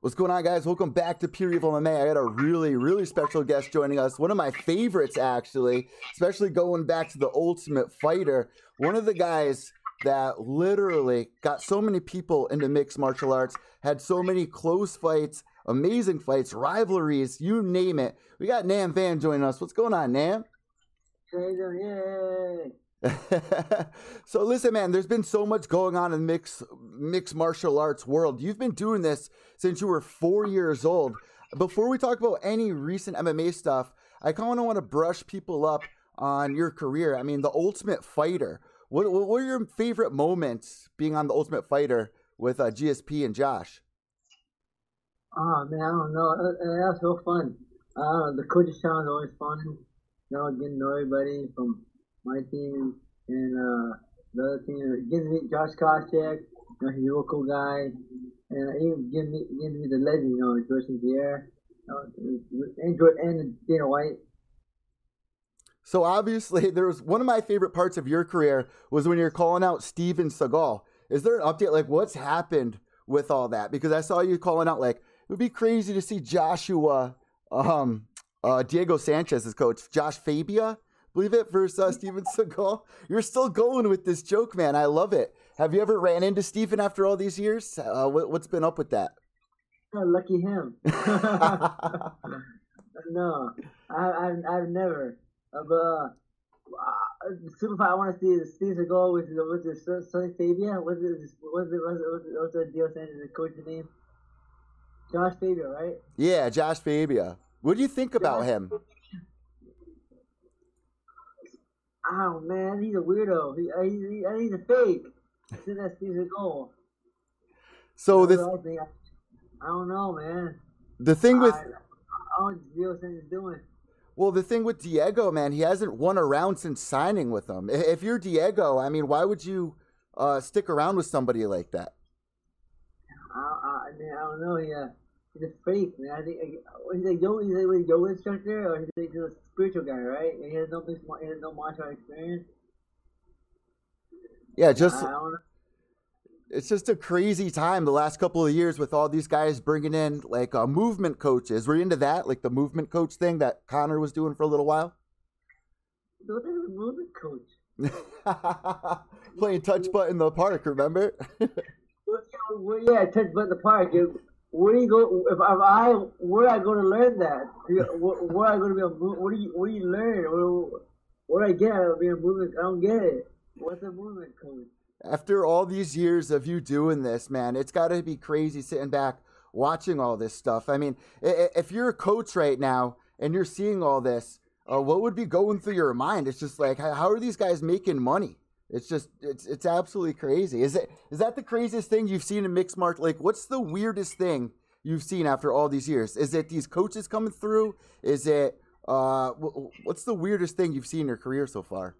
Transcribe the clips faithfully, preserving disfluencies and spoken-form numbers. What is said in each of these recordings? What's going on, guys? Welcome back to Pure Evil M M A. I got a really, really special guest joining us. One of my favorites, actually, especially going back to the Ultimate Fighter. One of the guys that literally got so many people into mixed martial arts, had so many close fights, amazing fights, rivalries, you name it. We got Nam Phan joining us. What's going on, Nam? Yay! So listen, man, there's been so much going on in mixed mixed martial arts world. You've been doing this since you were four years old. Before we talk about any recent M M A stuff, I kind of want to brush people up on your career. I mean, the Ultimate Fighter. What what were your favorite moments being on the Ultimate Fighter with uh, G S P and Josh? Oh man, I don't know. That, that was so fun. Uh, the coaches challenge always fun. You know, getting to know everybody from my team and uh, the other team, getting to meet Josh Koscheck, you know, he's a local guy, and even getting to meet, getting to meet the legend, you know, George St-Pierre, you know, and Dana White. So obviously, there was one of my favorite parts of your career was when you're calling out Steven Seagal. Is there an update, like what's happened with all that? Because I saw you calling out, like, it would be crazy to see Joshua, um, uh, Diego Sanchez's coach, Josh Fabia. Believe it, versus uh, Steven Seagal. You're still going with this joke, man. I love it. Have you ever ran into Steven after all these years? Uh, what, what's been up with that? Oh, lucky him. No, I, I, I've never. Uh, but uh, the super fight I want to see is Steven Seagal with with the Sonny Fabia. What's it? What's it? What's the deal? The coach's name? Josh Fabia, right? Yeah, Josh Fabia. What do you think about Josh him? Oh man, he's a weirdo. He, uh, he's, he, uh, he's a fake. As soon as he's a goal. So this, I, I don't know, man. The thing with, I, I don't know what he's doing. Well, the thing with Diego, man, he hasn't won a round since signing with him. If you're Diego, I mean, why would you uh, stick around with somebody like that? I, I, I mean, I don't know. Yeah, he's a fake, man. I think he's a yoga, he's a yoga instructor, or he's a spiritual guy, right? And he has no, he has no martial experience. Yeah, just it's just a crazy time the last couple of years with all these guys bringing in like uh, movement coaches. Were you into that, like the movement coach thing that Conor was doing for a little while? What is a movement coach? Playing touch butt in the park, remember? well, yeah, touch butt in the park. It, Where do you go? If, if I where I go to learn that? Where, where I go to be a what do you what do you learn? Where, where I get out of being a movement? I don't get it. What's a movement coach? After all these years of you doing this, man, it's got to be crazy sitting back watching all this stuff. I mean, if you're a coach right now and you're seeing all this, uh, what would be going through your mind? It's just like, how are these guys making money? It's just, it's it's absolutely crazy. Is it is that the craziest thing you've seen in mixed martial? Like, what's the weirdest thing you've seen after all these years? Is it these coaches coming through? Is it, uh, what's the weirdest thing you've seen in your career so far?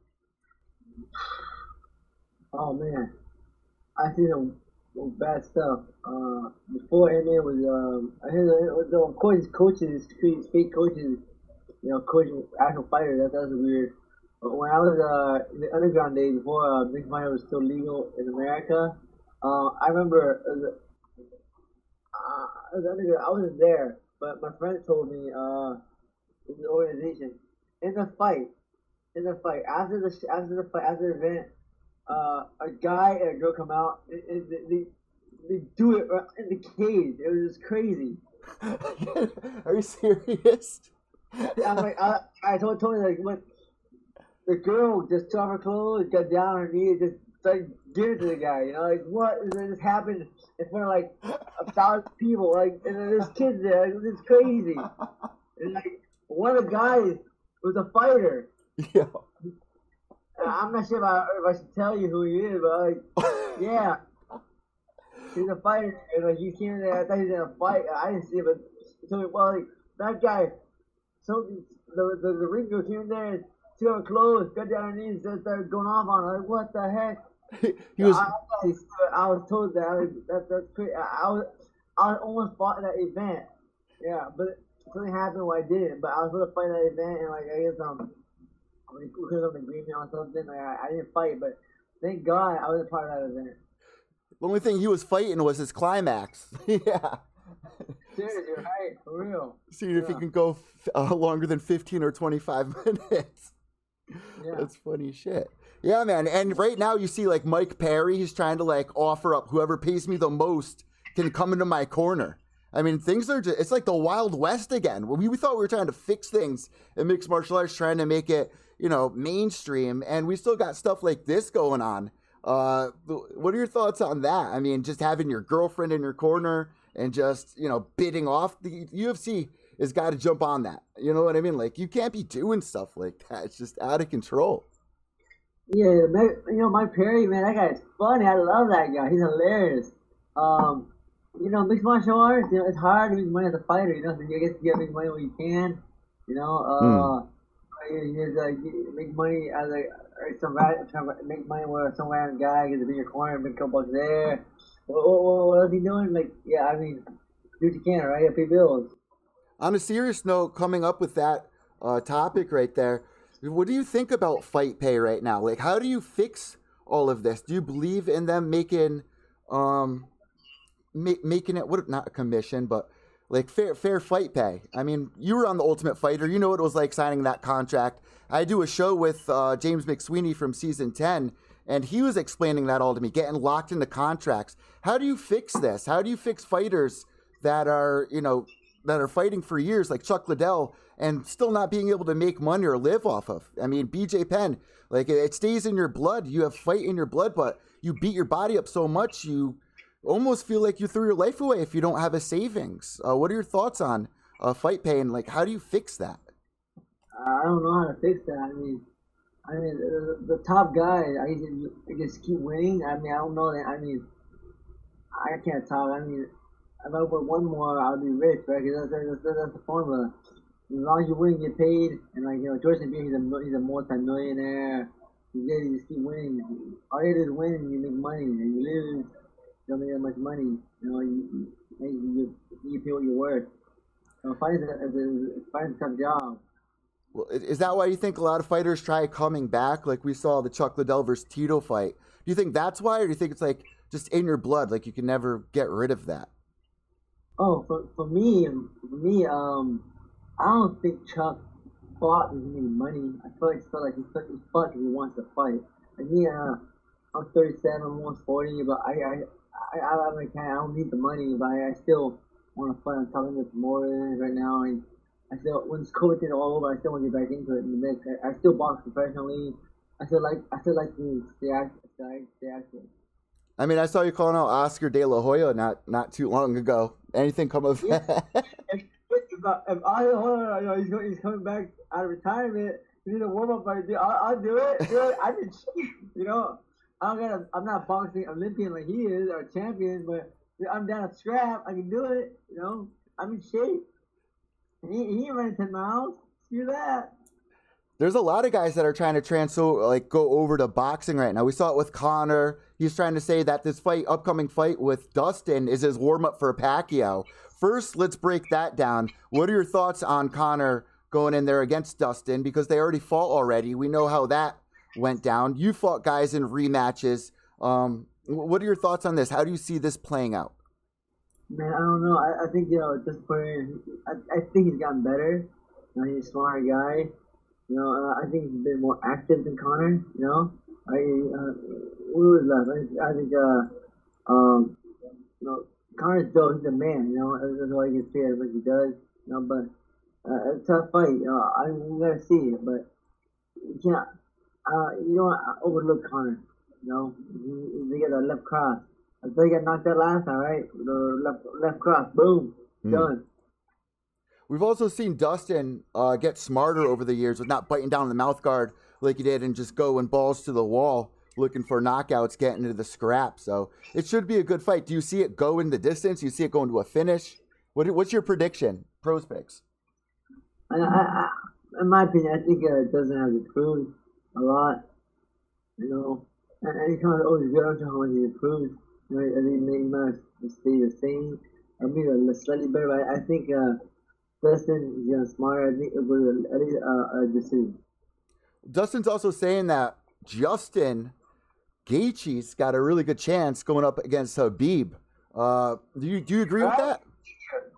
Oh, man. I see some bad stuff. Uh, before M M A was, um, I hear the, of course, coaches, fake coaches, you know, coaching actual fighters. That, that was weird. But when I was uh, in the underground days, before uh, mixed martial was still legal in America, uh, I remember uh, uh, the underground, I wasn't there, but my friend told me uh, in the organization, in the fight, in the fight, after the after the fight, after the event, uh, a guy and a girl come out, and, and they they do it in the cage. It was just crazy. Are you serious? I'm like, I, I told Tony like what. The girl just took off her clothes, got down on her knee, and just started giving it to the guy, you know, like, what? This just happened in front of, like, a thousand people, like, and there's kids there, like, it's crazy. And, like, one of the guys was a fighter. Yeah. I'm not sure if I, if I should tell you who he is, but, like, yeah. He's a fighter. And like you seen it, I thought he was in a fight. I didn't see it, but he told me, well, like, that guy, so the the, the ring goes here and there, and two of clothes, got down on their knees, and started going off on it. Like, what the heck? He, he was. I, I, was I was told that. I was, that that's crazy. I, I was. I almost fought in that event. Yeah, but something happened where I didn't. But I was going to fight in that event, and like I guess um, we could have an agreement on something. Like I, I didn't fight, but thank God I was a part of that event. The only thing he was fighting was his climax. Yeah. Serious, you're right, for real. See yeah. if he can go uh, longer than fifteen or twenty-five minutes. Yeah. That's funny shit. Yeah, man. And right now you see like Mike Perry, he's trying to like offer up whoever pays me the most can come into my corner. I mean, things are just, it's like the Wild West again. We, we thought we were trying to fix things in mixed martial arts, trying to make it, you know, mainstream. And we still got stuff like this going on. Uh, what are your thoughts on that? I mean, just having your girlfriend in your corner and just, you know, bidding off. The U F C has got to jump on that. You know what I mean? Like, you can't be doing stuff like that. It's just out of control. Yeah, you know, Mike Perry, man, that guy's funny. I love that guy. He's hilarious. Um, you know, mixed martial arts, you know, it's hard to make money as a fighter. You know, so you get to get big money when you can. You know, uh, mm. you, you just, uh, make money as a some rad, trying to make money where some random guy gets to be in your corner and make a couple bucks there. What, what, what else he doing? Like, yeah, I mean, do what you can, right? You pay bills. On a serious note, coming up with that uh, topic right there. What do you think about fight pay right now? Like, how do you fix all of this? Do you believe in them making, um, ma- making it what not a commission, but like fair fair fight pay? I mean, you were on the Ultimate Fighter. You know what it was like signing that contract. I do a show with uh, James McSweeney from season ten, and he was explaining that all to me, getting locked into contracts. How do you fix this? How do you fix fighters that are, you know, that are fighting for years, like Chuck Liddell, and still not being able to make money or live off of? I mean, B J Penn, like, it stays in your blood. You have fight in your blood, but you beat your body up so much, you almost feel like you threw your life away if you don't have a savings. Uh, what are your thoughts on uh, fight pay, and, like, how do you fix that? I don't know how to fix that. I mean, I mean, the, the top guys, I just, I just keep winning. I mean, I don't know that. I mean, I can't talk. I mean, if I put one more, I'll be rich, right? Because that's, that's, that's the formula. As long as you win, you get paid. And, like, you know, George St-Pierre, he's a, he's a multi-millionaire. You just, you just keep winning. All you do is win and you make money. And you lose, you don't make that much money. You know, you, you, you, you pay what you're worth. So fighting is a tough job. Well, is that why you think a lot of fighters try coming back? Like, we saw the Chuck Liddell versus Tito fight. Do you think that's why, or do you think it's, like, just in your blood? Like, you can never get rid of that? Oh, for for me, for me, um, I don't think Chuck fought with any money. I feel like he felt like he fought because he wants to fight. Like me, uh, I'm thirty-seven, I'm almost forty, but I I I I, like, I don't need the money, but I, I still want to fight. I'm talking to more right now, and I still, when this COVID thing is all over, I still want to get back into it. In the mix, I, I still box professionally. I still like I still like to stay active, stay, stay active. I mean, I saw you calling out Oscar De La Hoya not, not too long ago. Anything come of yeah. that? If, if, I, if I, you know, he's, going, he's coming back out of retirement, you need a warm-up fight. I'll, I'll do it. Dude, I did cheat. You know, I don't gotta, I'm not boxing Olympian like he is or champion, but dude, I'm down to scrap. I can do it. You know, I'm in shape. He, he ran ten miles. Screw that. There's a lot of guys that are trying to transfer, like, go over to boxing right now. We saw it with Conor. He's trying to say that this fight, upcoming fight with Dustin, is his warm-up for Pacquiao. First, let's break that down. What are your thoughts on Conor going in there against Dustin? Because they already fought already. We know how that went down. You fought guys in rematches. Um, what are your thoughts on this? How do you see this playing out? Man, I don't know. I, I think, you know, at this point, I, I think he's gotten better. You know, he's a smarter guy. You know, uh, I think he's been more active than Conor, you know. I, uh, who was left? I, I think, uh, um, you know, Conor's dope. He's a man, you know. That's why he gets paid as much as he does. You know, but uh, it's a tough fight. You know, I, we got to see it, but you can't, uh, you don't want to overlook Conor, you know. They got that left cross. I thought he got knocked out last time, right? The left, left cross, boom, mm. done. We've also seen Dustin uh, get smarter over the years with not biting down the mouth guard like he did and just go and balls to the wall. looking for knockouts, getting into the scrap. So it should be a good fight. Do you see it go in the distance? Do you see it going to a finish? What, what's your prediction, pros picks? I, I, in my opinion, I think uh, it doesn't have to improve a lot. You know, any kind of old judge when he improves, you know, I think maybe might stay the same. I mean, slightly better, but I think uh, Dustin is getting smarter. I think it was at least uh, a decision. Dustin's also saying that Justin Gaethje's got a really good chance going up against Khabib. Uh, do you do you agree with I, that?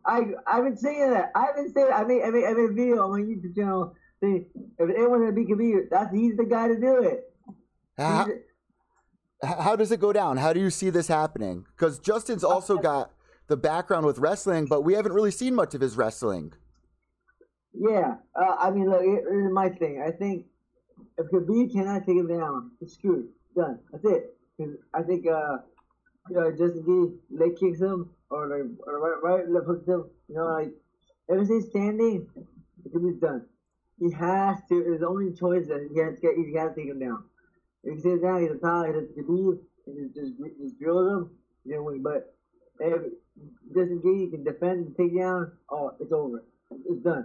I I've been saying that. I've been saying I made I made I made a video on my YouTube channel saying if anyone to be Khabib, that's he's the guy to do it. How, how does it go down? How do you see this happening? Because Justin's also got the background with wrestling, but we haven't really seen much of his wrestling. Yeah, uh, I mean, look, it, it's my thing. I think if Khabib cannot take him down, it's screwed. Done. That's it. Cause I think, uh, you know, Justin Gaethje leg kicks him or like or right, right left hooks him. You know, like if he's standing, Khabib's done. He has to. His only choice is he has to. He's got to take him down. If he sits down, he's a towel, he doesn't Khabib, he just just drills him. You know, but if Justin Gaethje can defend and take down, oh, it's over. It's done.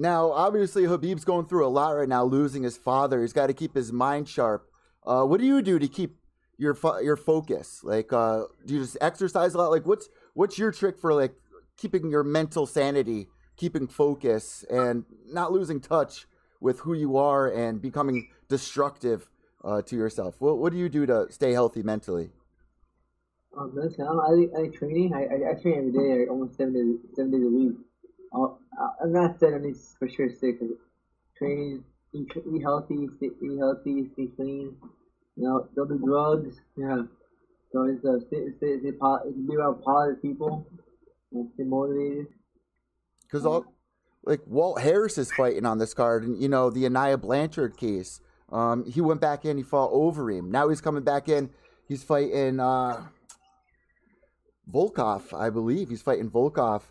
Now, obviously, Khabib's going through a lot right now, losing his father. He's got to keep his mind sharp. Uh, what do you do to keep your fo- your focus? Like, uh, do you just exercise a lot? Like, what's what's your trick for like keeping your mental sanity, keeping focus, and not losing touch with who you are and becoming destructive uh, to yourself? What what do you do to stay healthy mentally? Um, listen, I I, I training. I, I I train every day, like almost seven days seven days a week. I'll, I'm not saying I'm for sure sick. Train, eat, eat healthy, stay, eat healthy, stay clean. You know, don't do drugs. Yeah, so it's uh, stay, stay, stay, stay, be around positive people. And stay motivated. Because all, like Walt Harris is fighting on this card, and you know the Anaya Blanchard case. Um, he went back in, he fought over him. Now he's coming back in, he's fighting uh, Volkov, I believe. He's fighting Volkov.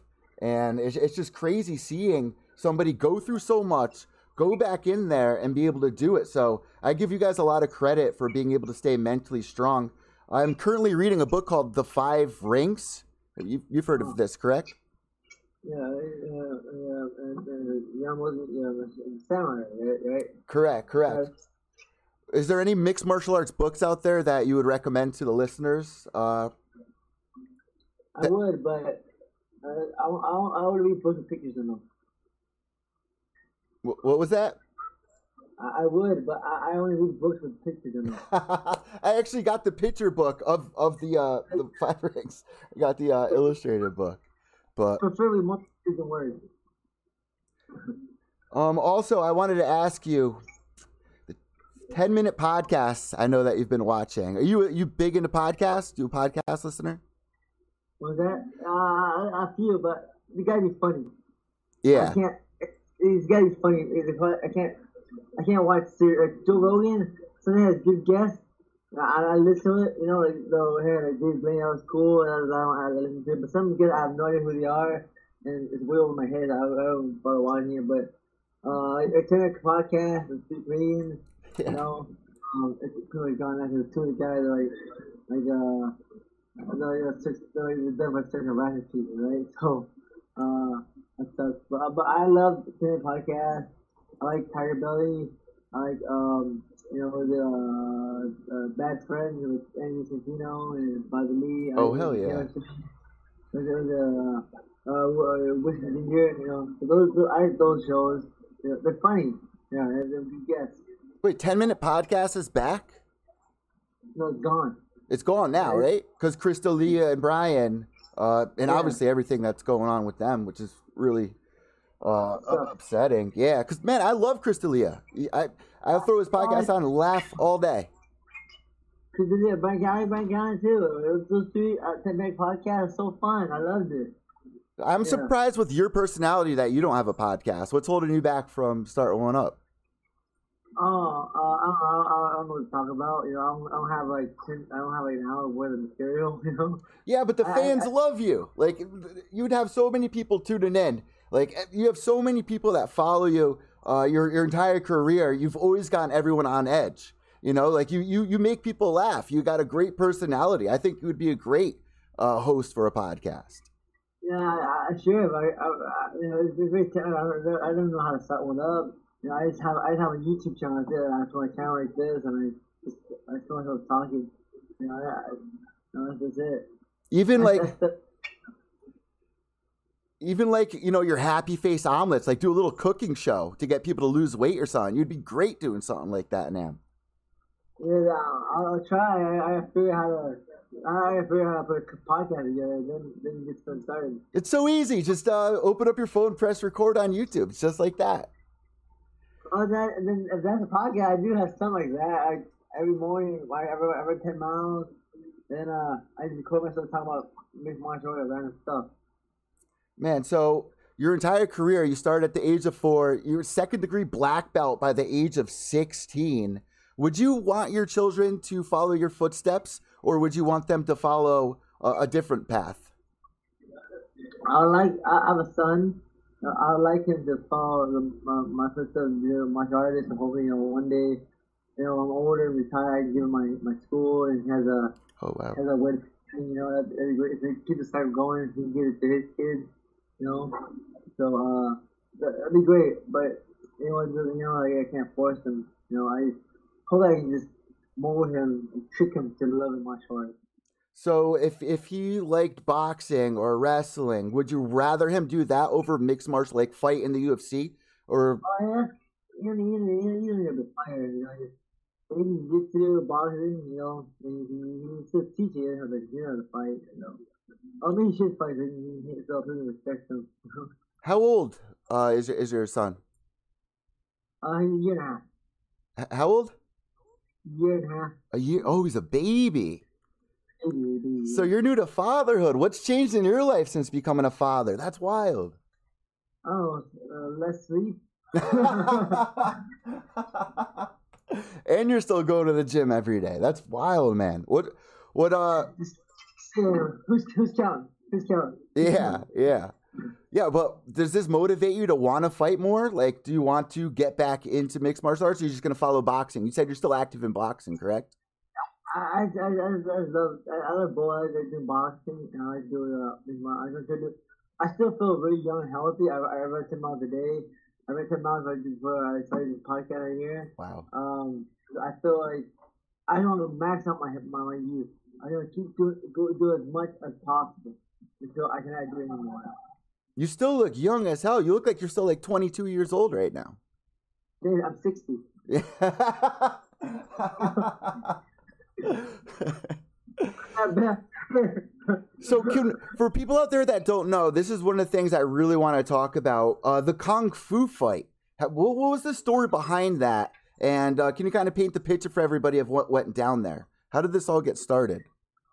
And it's, it's just crazy seeing somebody go through so much, go back in there and be able to do it. So I give you guys a lot of credit for being able to stay mentally strong. I'm currently reading a book called The Five Rings. You, you've heard of this, correct? Yeah, uh, yeah, uh, uh, right? Correct, correct. Uh, Is there any mixed martial arts books out there that you would recommend to the listeners? Uh, that- I would, but... I I I already posted pictures of them. What was that? I, I would, but I, I only read books with pictures in them. I actually got the picture book of, of the uh the Five Rings. I got the uh, illustrated book, but preferably more pictures than words. Um. Also, I wanted to ask you the ten minute podcasts. I know that you've been watching. Are you are you big into podcasts? You a podcast listener? Was that? Uh, I, I feel, but the guy is funny. Yeah. I can't. This guy is funny. I can't. I can't watch. Like Joe Rogan sometimes has good guests. I, I listen to it. You know, like so here, like Dave Blaine, that was cool, and I was, I don't have to listen to it. But some good, I have no idea who they are, and it's way over my head. I, I don't bother watching it, but uh, I turn a podcast and keep reading. You know, um, it's really gone after two of the guys like like uh. No, you're definitely searching around his people, right? So, uh, that sucks. But, but I love the podcast. I like Tiger Belly. I like, um, you know, the uh, uh, Bad Friends with Andy Santino and Bobby Lee. Oh, I, hell yeah. There's the uh, uh, Wish of the Year, you know. So those, I like those shows. They're, they're funny. Yeah, they're good guests. Wait, ten minute podcast is back? No, it's gone. It's gone now, right? Because Chris D'Elia and Brian, uh, and yeah. obviously everything that's going on with them, which is really uh, upsetting. Yeah, because, man, I love Chris D'Elia. I, I'll throw his podcast on and laugh all day. Chris D'Elia, Bran Catino, too. It was those three ten-minute podcasts. So fun. I loved it. I'm yeah. surprised with your personality that you don't have a podcast. What's holding you back from starting one up? Oh, uh, I, don't, I, don't, I don't know what to talk about. You know, I don't, I don't have like ten, I don't have like an hour worth of material. You know. Yeah, but the fans I, I, love you. Like, you'd have so many people tuning in. Like, you have so many people that follow you. Uh, your your entire career, you've always gotten everyone on edge. You know, like you you you make people laugh. You got a great personality. I think you would be a great uh, host for a podcast. Yeah, I, I should. I, I, I you know, it's, it's, it's, I don't know how to set one up. You know, I just have I just have a YouTube channel. I did it. I have my camera like this, and I just I feel like I was talking. You know, I, I, that's just it. Even I, like. I, I, Even like, you know, your happy face omelets, like do a little cooking show to get people to lose weight or something. You'd be great doing something like that, Nam. Yeah, I'll, I'll try. I, I figure how to. I figure how to put a podcast together. Then, then you get started. It's so easy. Just uh, open up your phone, press record on YouTube. It's just like that. Oh, that and then if that's a podcast, I do have something like that. I, every morning, like every every ten miles, then uh, I just record myself talking about mixed martial arts, random stuff. Man, so your entire career, you started at the age of four. You were second degree black belt by the age of sixteen. Would you want your children to follow your footsteps, or would you want them to follow a, a different path? I like. I have a son. I would like him to follow the, uh, my footsteps, you know, martial artist, and hopefully, you know, one day, you know, I'm older, retired, I can give him my, my school, and he has a oh wow has a way to, you know, that'd be great. If he keeps this type going, he can give it to his kids. You know, so uh, that'd be great. But you know, you know, like, I can't force him. You know, I hope I can just mold him and trick him to loving martial arts. So, if if he liked boxing or wrestling, would you rather him do that over mixed martial, like fight in the U F C or? Oh yeah, you know, you know, you fire. You know, maybe get to boxing. You know, you still teach you how to, you know, to fight. You know. I mean, he should fight. He hit himself and respect him. How old uh, is your, is your son? Uh, he's a year and a half. H- how old? A year and a half. A year? Oh, he's a baby. Baby, baby. So you're new to fatherhood. What's changed in your life since becoming a father? That's wild. Oh, uh, less sleep. And you're still going to the gym every day. That's wild, man. What? What? Uh. Who's who's counting? Who's counting? Yeah, yeah, yeah. But does this motivate you to want to fight more? Like, do you want to get back into mixed martial arts? Or are you just gonna follow boxing? You said you're still active in boxing, correct? I I I, I love I love boys. I do boxing and I do uh mixed martial. I still feel really young and healthy. I I run ten miles a day. I run ten miles. I just I started this podcast right here. Wow. Um, I feel like I don't want to max out my my, my youth. I gotta keep doing go do as much as possible until I cannot do anymore. You still look young as hell. You look like you're still like twenty-two years old right now. Dude, I'm sixty. So, can, for people out there that don't know, this is one of the things I really want to talk about: uh, the Kung Fu fight. What, what was the story behind that? And uh, can you kind of paint the picture for everybody of what went down there? How did this all get started?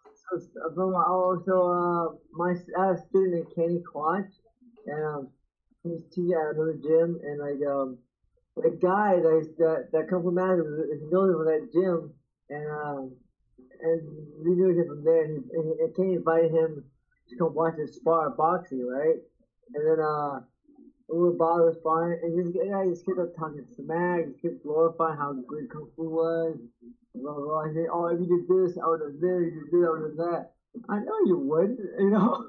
So, so uh, my I had a student named Kenny Quach, and um, he was teaching at another gym, and like um, the guy that that, that comes from Madison is known for that gym, and um, and we knew him from there. And, he, and, and Kenny invited him to come watch us spar boxing, right? And then uh, we were bothered sparring, and this guy just kept up talking smack, just kept glorifying how good Kung Fu was. Blah, blah, blah. Say, oh, if you did this, I would have this, if you did this, I would have that. I know you wouldn't, you know?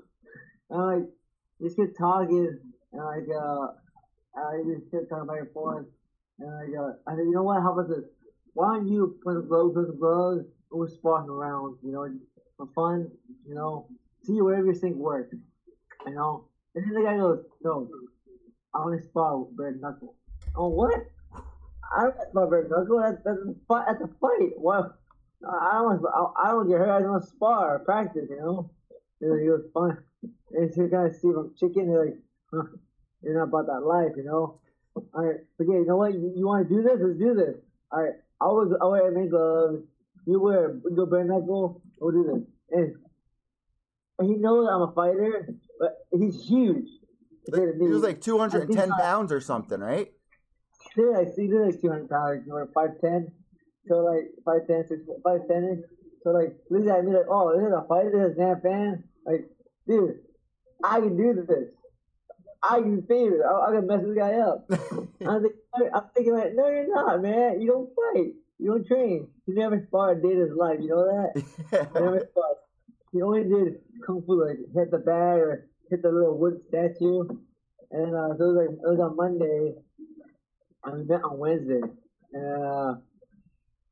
And I like, just kept talking, and like, uh, I just kept talking back and forth. And like, uh, I said, you know what, how about this? Why don't you put the gloves, put the gloves, we're sparking around, you know, for fun, you know? See whatever you think works, you know? And then the guy goes, no, I want to spar with bare knuckle. Oh, what? I don't want bare knuckle. That's, that's, a fight, that's a fight. Well, I don't want. I don't get hurt. I don't spar or practice. You know, it was, it was fun. And you guys see them chicken. They're like, huh, you're not about that life. You know. All right, forget. You know what? You, you want to do this? Let's do this. All right. I was. I wear M M A gloves. You wear go bare knuckle. We'll do this. And, and he knows I'm a fighter, but he's huge. He was like two hundred ten pounds or something, right? Yeah, I see they're like two hundred pounds, you know, five ten, so like five ten, so like, look at me like, oh, this is a fighter, this is Nam Phan, like, dude, I can do this, I can feel it, I'm gonna mess this guy up. I'm, like, I'm thinking like, no, you're not, man, you don't fight, You don't train. He never sparred a day in his life. You know that? He never sparred. He only did kung fu, like hit the bag or hit the little wood statue. And then, uh, so it was, like, it was on Monday. And we met on Wednesday. And, uh,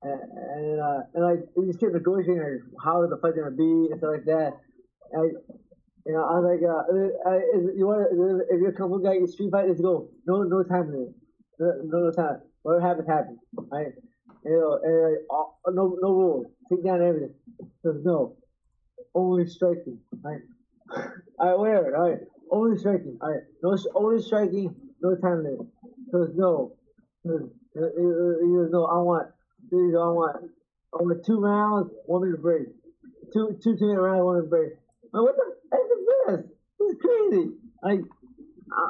and, and, uh, and like, we just kept negotiating, like, how the fight's going to be and stuff like that. And, I, you know, I was like, uh, I, is, you want if you're a kung fu guy, you street fight, let's go. No, no time limit. No, no time. Whatever happens, happens. Right? You know, and, uh, no, no rules. Take down everything. There's no. Only striking. Alright. Alright, whatever. Alright. Only striking. Alright. No, only striking. No time limit. There's no. There's, there's, there's no. I want. There's, I want. I want two rounds. One minute break. Two, two, two minute rounds. One minute break. Man, what the heck is this? This is crazy. Like,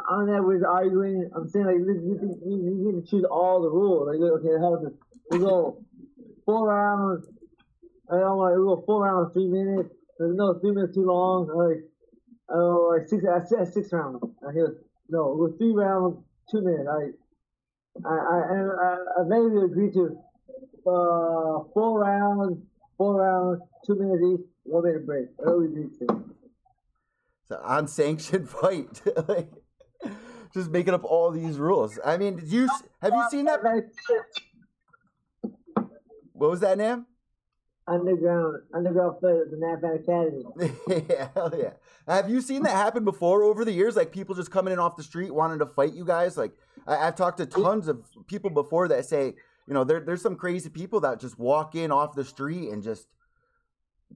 on that, we're arguing. I'm saying like, you, you, you need to choose all the rules. Like, okay, hell with this. We go four rounds. I don't like we go four rounds, three minutes. There's no three minutes too long. Like, oh, like six, I six rounds. I hear no, we go three rounds, two minutes. I, I, I, I, I maybe agreed to uh, four rounds, four rounds, two minutes each, one minute break. I always agreed to. It's an unsanctioned fight. Like, just making up all these rules. I mean, did you have you seen that? What was that, Nam? Underground, underground fight at the Nam Phan Academy. Yeah, hell yeah. Have you seen that happen before over the years? Like people just coming in off the street wanting to fight you guys? Like I, I've talked to tons of people before that say, you know, there, there's some crazy people that just walk in off the street and just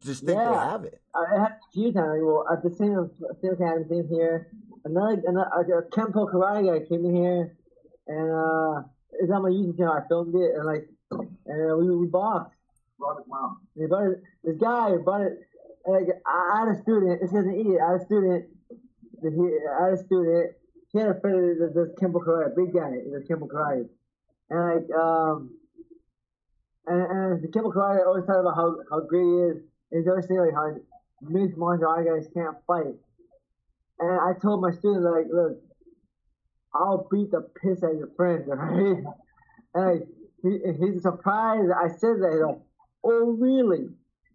just think yeah, they have it. I have a few times. Well, at the same same time, same here. Another, another a Kenpo karate guy came in here, and uh, it's on my YouTube channel. I filmed it, and like, and we we boxed. Brought his mom. He brought it, this guy brought it. Like I, I had a student. This guy's an idiot. I had a student. He, I had a student. He had a friend that does Kenpo karate. Big guy does Kenpo karate. And like um, and, and the Kenpo karate always talk about how how great he is. And he's always saying like how mixed martial art guys can't fight. And I told my student like, look, I'll beat the piss out of your friend, right? And like, he, he's surprised I said that. He's like, oh really?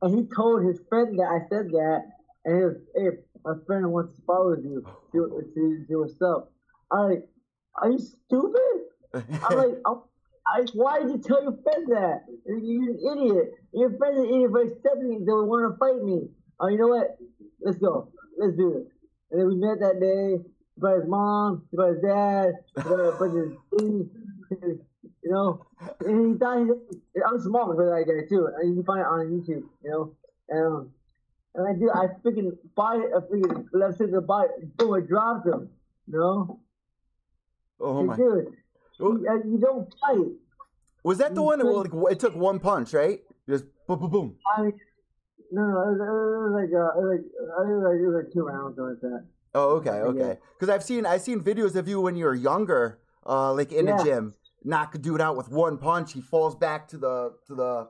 And he told his friend that I said that, and he was, hey, my friend wants to follow you. See, see, see what's up. I'm like, are you stupid? I'm like, I'm, I, why did you tell your friend that? You're an idiot. Your friend's an idiot for accepting it. They want to fight me. Oh, you know what? Let's go. Let's do this. And then we met that day. He brought his mom. He brought his dad. He brought a bunch of his. You know, and he thought he, I'm small for that guy too. You can find it on YouTube. You know, and, and I do. I freaking bought it. I freaking left side of the body. Boom! I dropped him. You know. Oh and my! Dude, well, you, you don't fight. Was that you the one? That, well, like, it took one punch, right? Just boom, boom, boom. I mean, no, no, it was, it was like, uh, it was like, it was like, it was like two rounds or like that. Oh, okay, okay. Because I've seen, I've seen videos of you when you were younger, uh, like in yeah. the gym. Knock a dude out with one punch. He falls back to the to the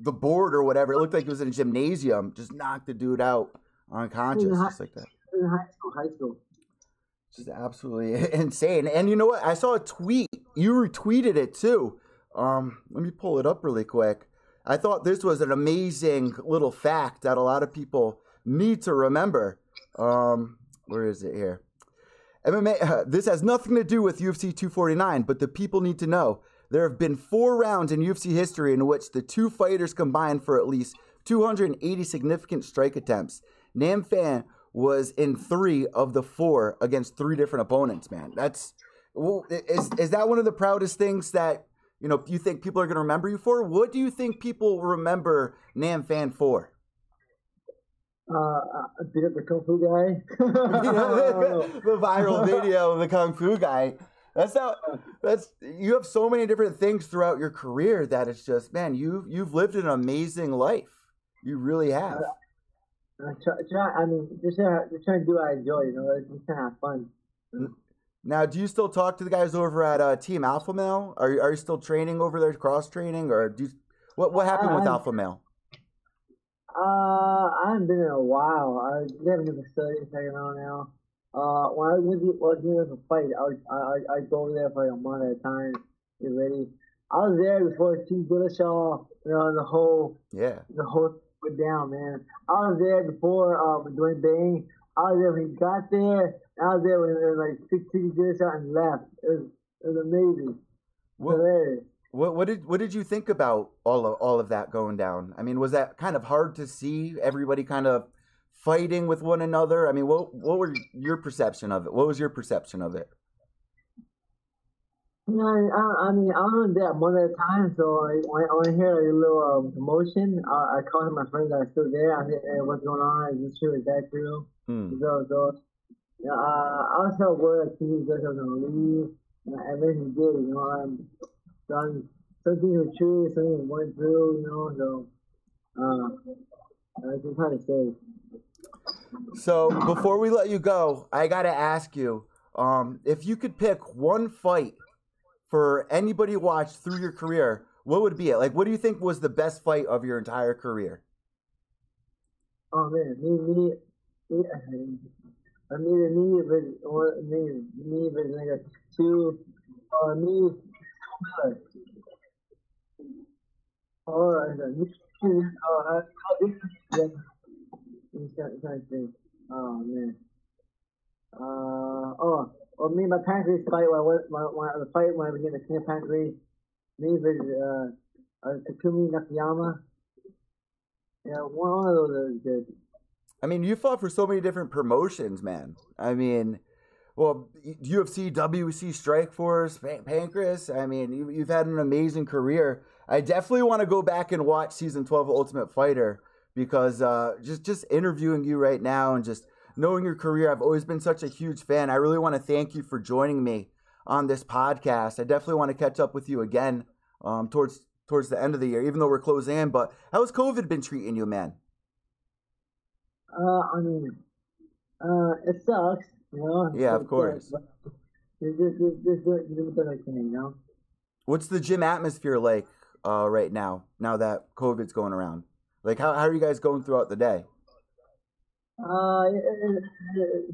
the board or whatever. It looked like it was in a gymnasium. Just knocked the dude out unconscious, high, just like that. In high school, high school. Just absolutely insane. And you know what? I saw a tweet. You retweeted it too. Um, let me pull it up really quick. I thought this was an amazing little fact that a lot of people need to remember. Um, where is it here? M M A, uh, this has nothing to do with U F C two forty-nine, but the people need to know there have been four rounds in U F C history in which the two fighters combined for at least two hundred eighty significant strike attempts. Nam Phan was in three of the four against three different opponents, man. That's well, is is that one of the proudest things that, you know, you think people are going to remember you for? What do you think people remember Nam Phan for? Uh, I beat up the Kung Fu guy. The viral video of the Kung Fu guy. That's how, that's, you have so many different things throughout your career that it's just, man, you, you've lived an amazing life. You really have. I, I, try, try, I mean, just trying try to do what I enjoy, you know, just trying to have fun. Now, do you still talk to the guys over at uh, Team Alpha Male? Are, are you still training over there, cross-training? Or do you, what, what happened I, with I, Alpha Male? Uh, I haven't been in a while. I never been to the study taking on now. Uh, when I was with you, when I was doing a fight, I would, I, I, I'd go over there for like a month at a time, get ready. I was there before T J Dillashaw, you know, the whole yeah, the whole thing went down, man. I was there before um Dwayne Bain. I was there when he got there. I was there when it was like six T J Dillashaw and left. It was it was amazing. What, hilarious. What what did what did you think about all of all of that going down? I mean, was that kind of hard to see everybody kind of fighting with one another? I mean, what what were your perception of it? What was your perception of it? You know, I, I mean, I was in that one at a time, so I, when, when I hear like, a little commotion, um, I, I called my friends that are still there. I said, hey, what's going on? Is this true? Is that true? Hmm. So, so uh, I was so worried that T V was going to leave, and then he did, you know. Um, so I'm, some things were true, some things weren't true, you know, so uh, I was just trying to say. So, before we let you go, I got to ask you, um, if you could pick one fight for anybody who watched through your career, what would be it? Like, what do you think was the best fight of your entire career? Oh, man. Me, me, I mean, me, but me, me, but like two, uh, me, Miller. All right. Oh, oh, man. Uh, oh. Well, me and my Pancrase fight, when I went, my, my, the fight when I was getting the King of Pancrase, me versus uh, uh, Takumi Nakayama. Yeah, one of those is good. I mean, you fought for so many different promotions, man. I mean, well, U F C, W E C, Strikeforce, Pan- Pancrase. I mean, you, you've had an amazing career. I definitely want to go back and watch Season twelve of Ultimate Fighter because uh, just just interviewing you right now and just knowing your career, I've always been such a huge fan. I really want to thank you for joining me on this podcast. I definitely want to catch up with you again um, towards towards the end of the year, even though we're closing in. But how's COVID been treating you, man? Uh, I mean, uh, it sucks, you know? Yeah, of course. Just do what I can, you know? What's the gym atmosphere like uh, right now, now that COVID's going around? Like, how, how are you guys going throughout the day? Uh,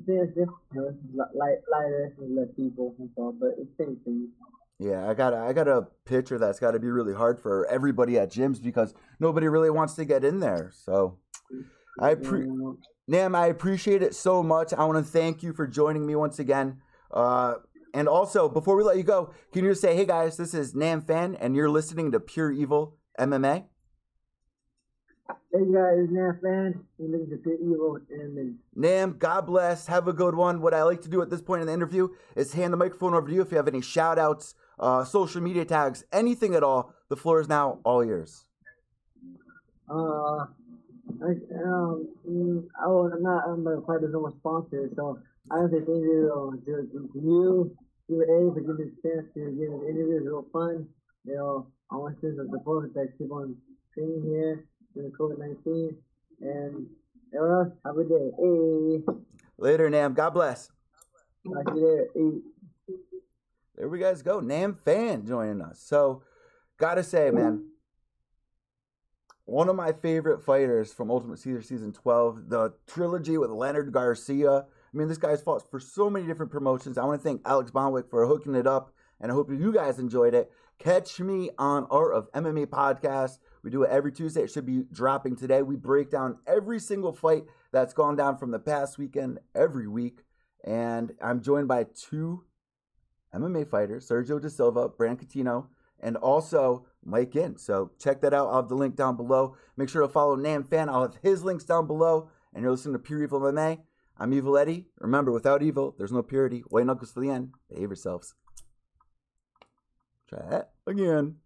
there's like lighter and less people and stuff, but it's the same thing. Yeah, I got I got a picture that's got to be really hard for everybody at gyms because nobody really wants to get in there. So, I pre- Nam, I appreciate it so much. I want to thank you for joining me once again. Uh, and also before we let you go, can you just say, hey guys, this is Nam Phan, and you're listening to Pure Evil M M A. Hey guys, Nam Phan. You're listening to Pure Evil M M A. Nam, God bless. Have a good one. What I like to do at this point in the interview is hand the microphone over to you. If you have any shout outs, uh, social media tags, anything at all, the floor is now all yours. Uh, I, um, I will not, I'm not quite as a sponsor, so I have to thank you to, to you, to A, for giving this chance to give an interview. It's real fun. You know, I want to the support that keep on being here. COVID nineteen, and everyone else, have a day. Hey. Later, Nam. God bless. There. Hey. There we guys go. Nam Phan joining us. So, gotta say, man, one of my favorite fighters from Ultimate Fighter Season twelve, the trilogy with Leonard Garcia. I mean, this guy's fought for so many different promotions. I want to thank Alex Bonwick for hooking it up, and I hope you guys enjoyed it. Catch me on Art of M M A podcast. We do it every Tuesday. It should be dropping today. We break down every single fight that's gone down from the past weekend every week. And I'm joined by two M M A fighters, Sergio De Silva, Bran Catino, and also Mike Ginn. So check that out. I'll have the link down below. Make sure to follow Nam Phan. I'll have his links down below. And you're listening to Pure Evil M M A. I'm Evil Eddie. Remember, without evil, there's no purity. White knuckles for the end. Behave yourselves. Try that again.